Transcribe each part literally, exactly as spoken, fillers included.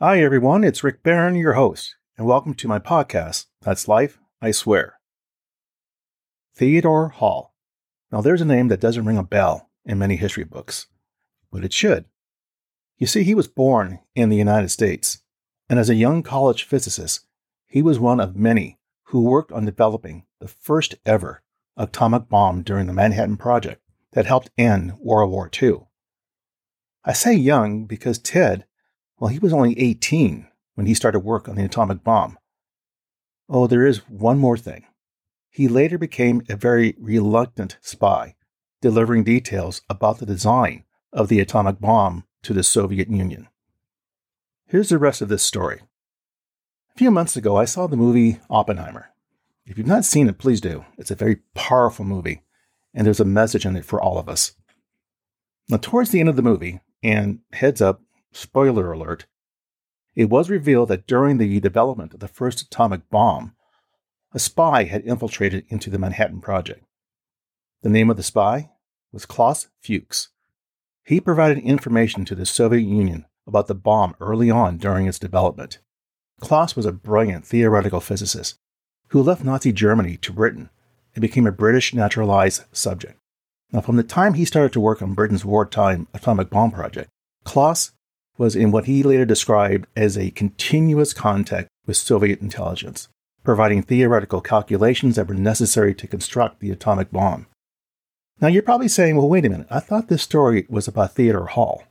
Hi everyone, it's Rick Barron, your host, and welcome to my podcast, That's Life, I Swear. Theodore Hall. Now there's a name that doesn't ring a bell in many history books, but it should. You see, he was born in the United States, and as a young college physicist, he was one of many who worked on developing the first ever atomic bomb during the Manhattan Project that helped end World War Two. I say young because Ted Well, he was only eighteen when he started work on the atomic bomb. Oh, there is one more thing. He later became a very reluctant spy, delivering details about the design of the atomic bomb to the Soviet Union. Here's the rest of this story. A few months ago, I saw the movie Oppenheimer. If you've not seen it, please do. It's a very powerful movie, and there's a message in it for all of us. Now, towards the end of the movie, and heads up, spoiler alert, it was revealed that during the development of the first atomic bomb, a spy had infiltrated into the Manhattan Project. The name of the spy was Klaus Fuchs. He provided information to the Soviet Union about the bomb early on during its development. Klaus was a brilliant theoretical physicist who left Nazi Germany to Britain and became a British naturalized subject. Now, from the time he started to work on Britain's wartime atomic bomb project, Klaus was in what he later described as a continuous contact with Soviet intelligence, providing theoretical calculations that were necessary to construct the atomic bomb. Now you're probably saying, well, wait a minute, I thought this story was about Theodore Hall.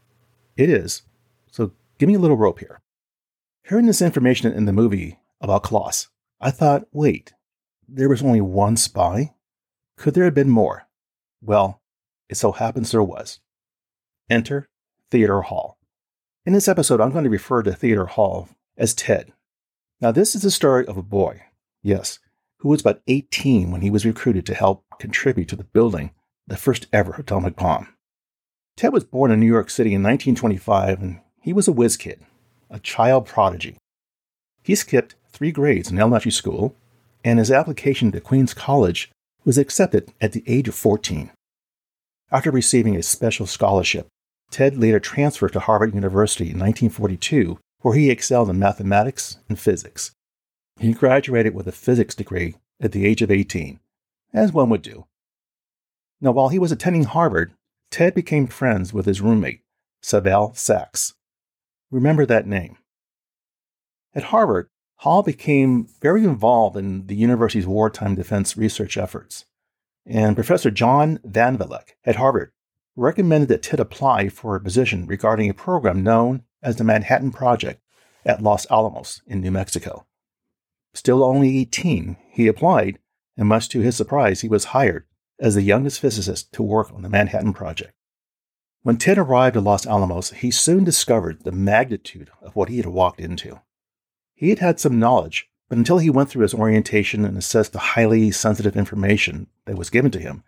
It is, so give me a little rope here. Hearing this information in the movie about Klaus, I thought, wait, there was only one spy? Could there have been more? Well, it so happens there was. Enter Theodore Hall. In this episode, I'm going to refer to Theodore Hall as Ted. Now, this is the story of a boy, yes, who was about eighteen when he was recruited to help contribute to the building the first ever atomic bomb. Ted was born in New York City in nineteen twenty-five, and he was a whiz kid, a child prodigy. He skipped three grades in elementary school, and his application to Queens College was accepted at the age of fourteen. After receiving a special scholarship, Ted later transferred to Harvard University in nineteen forty-two, where he excelled in mathematics and physics. He graduated with a physics degree at the age of eighteen, as one would do. Now, while he was attending Harvard, Ted became friends with his roommate, Saville Sax. Remember that name. At Harvard, Hall became very involved in the university's wartime defense research efforts, and Professor John Van Vleck at Harvard recommended that Ted apply for a position regarding a program known as the Manhattan Project at Los Alamos in New Mexico. Still only eighteen, he applied, and much to his surprise, he was hired as the youngest physicist to work on the Manhattan Project. When Ted arrived at Los Alamos, he soon discovered the magnitude of what he had walked into. He had had some knowledge, but until he went through his orientation and assessed the highly sensitive information that was given to him,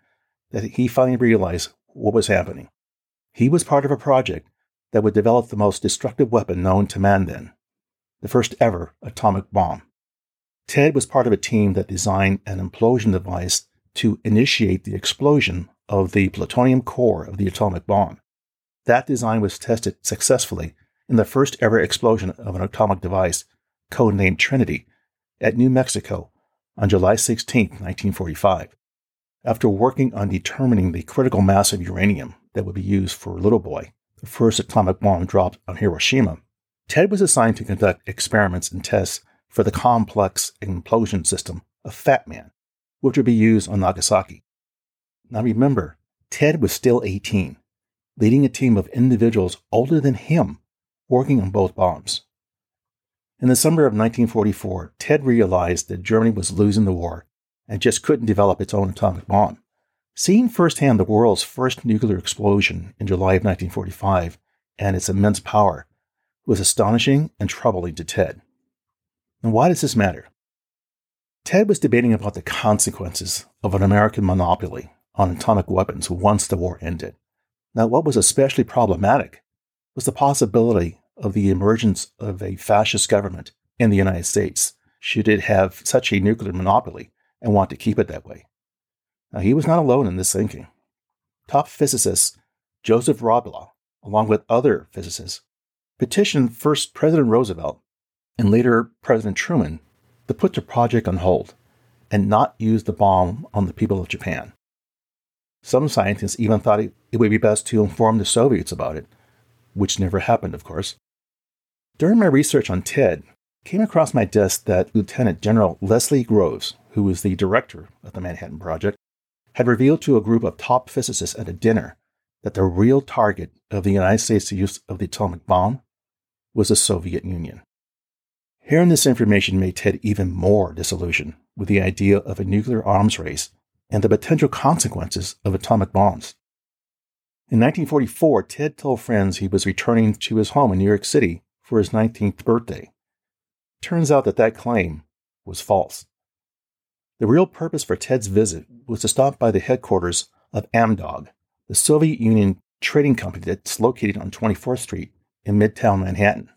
that he finally realized what was happening. He was part of a project that would develop the most destructive weapon known to man then, the first ever atomic bomb. Ted was part of a team that designed an implosion device to initiate the explosion of the plutonium core of the atomic bomb. That design was tested successfully in the first ever explosion of an atomic device, codenamed Trinity, at New Mexico on July sixteenth, nineteen forty-five. After working on determining the critical mass of uranium that would be used for Little Boy, the first atomic bomb dropped on Hiroshima, Ted was assigned to conduct experiments and tests for the complex implosion system of Fat Man, which would be used on Nagasaki. Now remember, Ted was still eighteen, leading a team of individuals older than him working on both bombs. In the summer of nineteen forty-four, Ted realized that Germany was losing the war and just couldn't develop its own atomic bomb. Seeing firsthand the world's first nuclear explosion in July of nineteen forty-five and its immense power was astonishing and troubling to Ted. Now, why does this matter? Ted was debating about the consequences of an American monopoly on atomic weapons once the war ended. Now, what was especially problematic was the possibility of the emergence of a fascist government in the United States should it have such a nuclear monopoly and want to keep it that way. Now, he was not alone in this thinking. Top physicist Joseph Rotblat, along with other physicists, petitioned first President Roosevelt and later President Truman to put the project on hold and not use the bomb on the people of Japan. Some scientists even thought it would be best to inform the Soviets about it, which never happened, of course. During my research on TED, came across my desk that Lieutenant General Leslie Groves, who was the director of the Manhattan Project, had revealed to a group of top physicists at a dinner that the real target of the United States' use of the atomic bomb was the Soviet Union. Hearing this information made TED even more disillusioned with the idea of a nuclear arms race and the potential consequences of atomic bombs. In nineteen forty-four, TED told friends he was returning to his home in New York City for his nineteenth birthday. Turns out that that claim was false. The real purpose for TED's visit was to stop by the headquarters of Amdog, the Soviet Union trading company that's located on twenty-fourth street in Midtown Manhattan.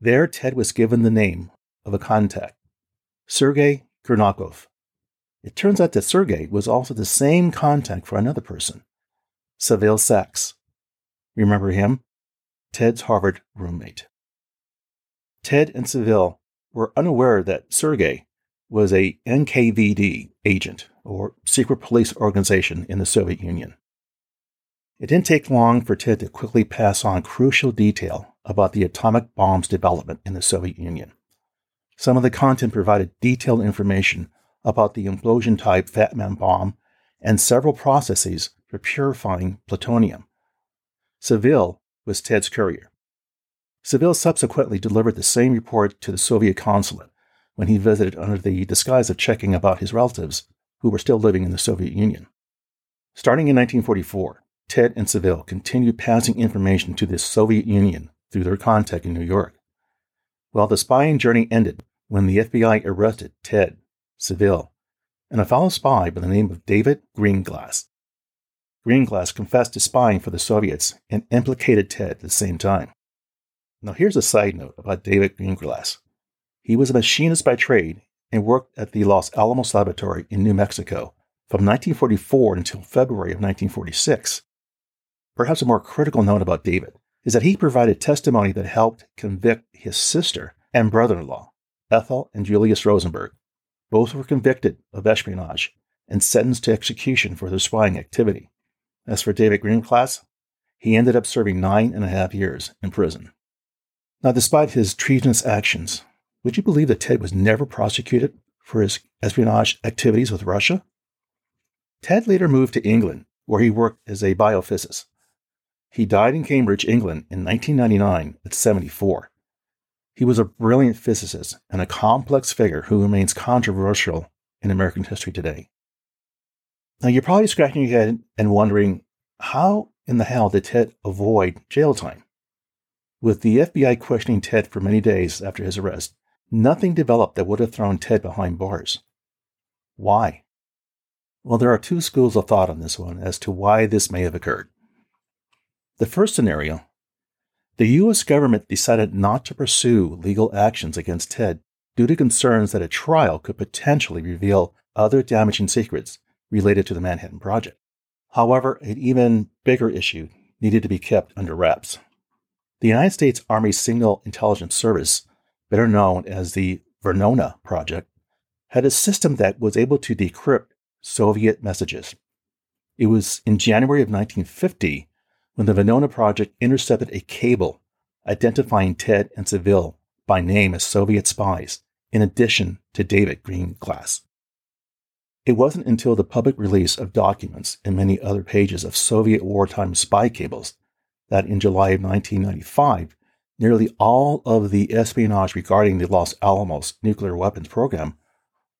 There, TED was given the name of a contact, Sergei Kurnakov. It turns out that Sergei was also the same contact for another person, Saville Sax. Remember him? TED's Harvard roommate. TED and Saville were unaware that Sergei was a N K V D agent, or secret police organization in the Soviet Union. It didn't take long for TED to quickly pass on crucial detail about the atomic bomb's development in the Soviet Union. Some of the content provided detailed information about the implosion-type Fat Man bomb and several processes for purifying plutonium. Saville was TED's courier. Saville subsequently delivered the same report to the Soviet consulate when he visited under the disguise of checking about his relatives who were still living in the Soviet Union. Starting in nineteen forty-four, TED and Saville continued passing information to the Soviet Union through their contact in New York. Well, the spying journey ended when the F B I arrested TED, Saville, and a fellow spy by the name of David Greenglass. Greenglass confessed to spying for the Soviets and implicated TED at the same time. Now here's a side note about David Greenglass. He was a machinist by trade and worked at the Los Alamos Laboratory in New Mexico from nineteen forty-four until February of nineteen forty-six. Perhaps a more critical note about David is that he provided testimony that helped convict his sister and brother-in-law, Ethel and Julius Rosenberg. Both were convicted of espionage and sentenced to execution for their spying activity. As for David Greenglass, he ended up serving nine and a half years in prison. Now, despite his treasonous actions, would you believe that TED was never prosecuted for his espionage activities with Russia? TED later moved to England, where he worked as a biophysicist. He died in Cambridge, England in nineteen ninety-nine at seventy-four. He was a brilliant physicist and a complex figure who remains controversial in American history today. Now, you're probably scratching your head and wondering, how in the hell did TED avoid jail time? With the F B I questioning TED for many days after his arrest, nothing developed that would have thrown TED behind bars. Why? Well, there are two schools of thought on this one as to why this may have occurred. The first scenario, the U S government decided not to pursue legal actions against TED due to concerns that a trial could potentially reveal other damaging secrets related to the Manhattan Project. However, an even bigger issue needed to be kept under wraps. The United States Army Signal Intelligence Service, better known as the Venona Project, had a system that was able to decrypt Soviet messages. It was in January of nineteen fifty when the Venona Project intercepted a cable identifying TED and Saville by name as Soviet spies, in addition to David Greenglass. It wasn't until the public release of documents and many other pages of Soviet wartime spy cables that in July of nineteen ninety-five, nearly all of the espionage regarding the Los Alamos nuclear weapons program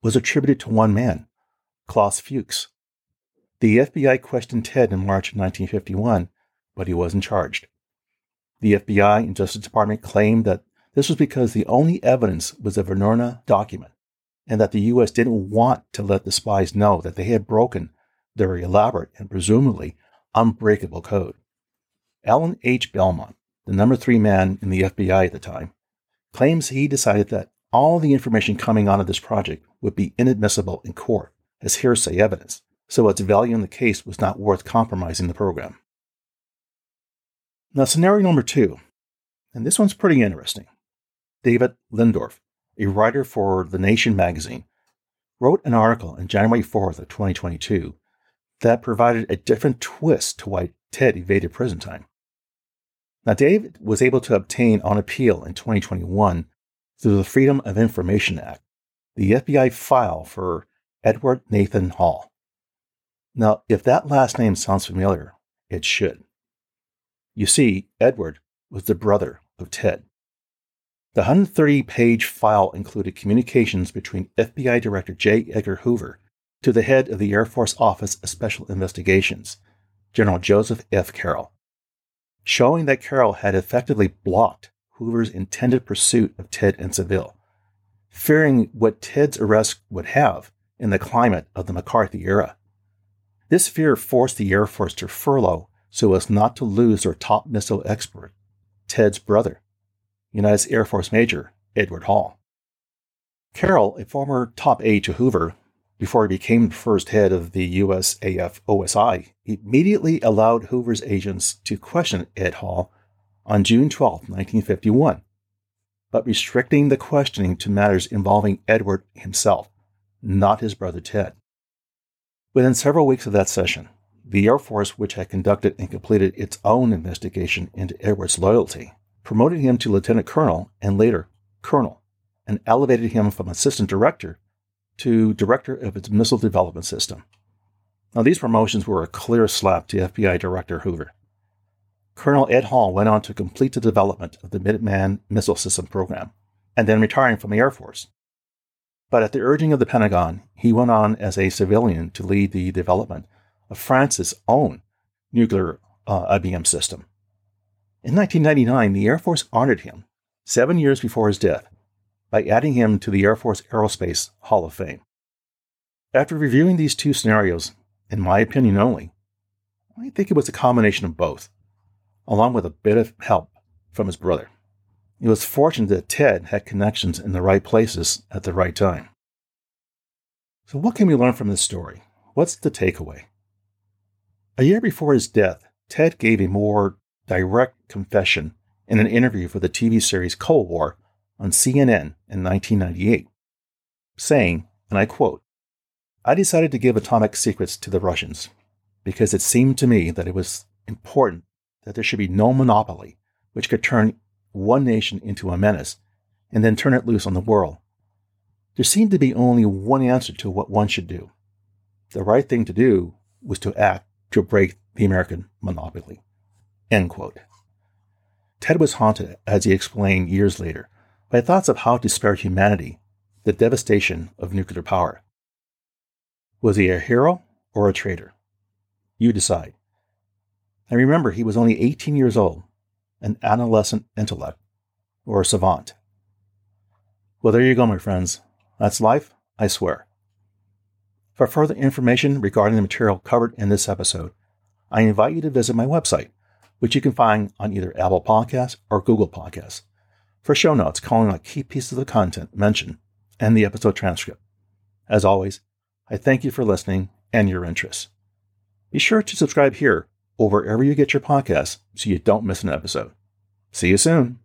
was attributed to one man, Klaus Fuchs. The F B I questioned TED in March of nineteen fifty-one, but he wasn't charged. The F B I and Justice Department claimed that this was because the only evidence was a Venona document, and that the U S didn't want to let the spies know that they had broken their elaborate and presumably unbreakable code. Alan H. Belmont, the number three man in the F B I at the time, claims he decided that all the information coming out of this project would be inadmissible in court as hearsay evidence, so its value in the case was not worth compromising the program. Now, scenario number two, And this one's pretty interesting. David Lindorf, a writer for The Nation magazine, wrote an article on January fourth of twenty twenty-two that provided a different twist to why Ted evaded prison time. Now, David was able to obtain on appeal in twenty twenty-one through the Freedom of Information Act, the F B I file for Edward Nathan Hall. Now, if that last name sounds familiar, it should. You see, Edward was the brother of Ted. The one hundred thirty page file included communications between F B I Director J. Edgar Hoover to the head of the Air Force Office of Special Investigations, General Joseph F. Carroll, showing that Carroll had effectively blocked Hoover's intended pursuit of Ted and Saville, fearing what Ted's arrest would have in the climate of the McCarthy era. This fear forced the Air Force to furlough so as not to lose their top missile expert, Ted's brother, United Air Force Major Edward Hall. Carroll, a former top aide to Hoover, before he became the first head of the U S A F O S I, immediately allowed Hoover's agents to question Ed Hall on June twelfth, nineteen fifty-one, but restricting the questioning to matters involving Edward himself, not his brother Ted. Within several weeks of that session, the Air Force, which had conducted and completed its own investigation into Edward's loyalty, promoted him to lieutenant colonel and later colonel, and elevated him from assistant director to director of its missile development system. Now, these promotions were a clear slap to F B I Director Hoover. Colonel Ed Hall went on to complete the development of the Midman Missile System program, and then retiring from the Air Force. But at the urging of the Pentagon, he went on as a civilian to lead the development of France's own nuclear uh, I B M system. In nineteen ninety-nine, the Air Force honored him, seven years before his death, by adding him to the Air Force Aerospace Hall of Fame. After reviewing these two scenarios, in my opinion only, I think it was a combination of both, along with a bit of help from his brother. It was fortunate that Ted had connections in the right places at the right time. So what can we learn from this story? What's the takeaway? A year before his death, Ted gave a more direct confession in an interview for the T V series Cold War on C N N in nineteen ninety-eight, saying, and I quote, "I decided to give atomic secrets to the Russians because it seemed to me that it was important that there should be no monopoly which could turn one nation into a menace and then turn it loose on the world. There seemed to be only one answer to what one should do. The right thing to do was to act to break the American monopoly." End quote. Ted was haunted, as he explained years later, by thoughts of how to spare humanity the devastation of nuclear power. Was he a hero or a traitor? You decide. And remember, he was only eighteen years old, an adolescent intellect, or a savant. Well, there you go, my friends. That's Life, I Swear. For further information regarding the material covered in this episode, I invite you to visit my website, which you can find on either Apple Podcast or Google Podcasts, for show notes calling out key pieces of the content mentioned and the episode transcript. As always, I thank you for listening and your interest. Be sure to subscribe here or wherever you get your podcasts so you don't miss an episode. See you soon.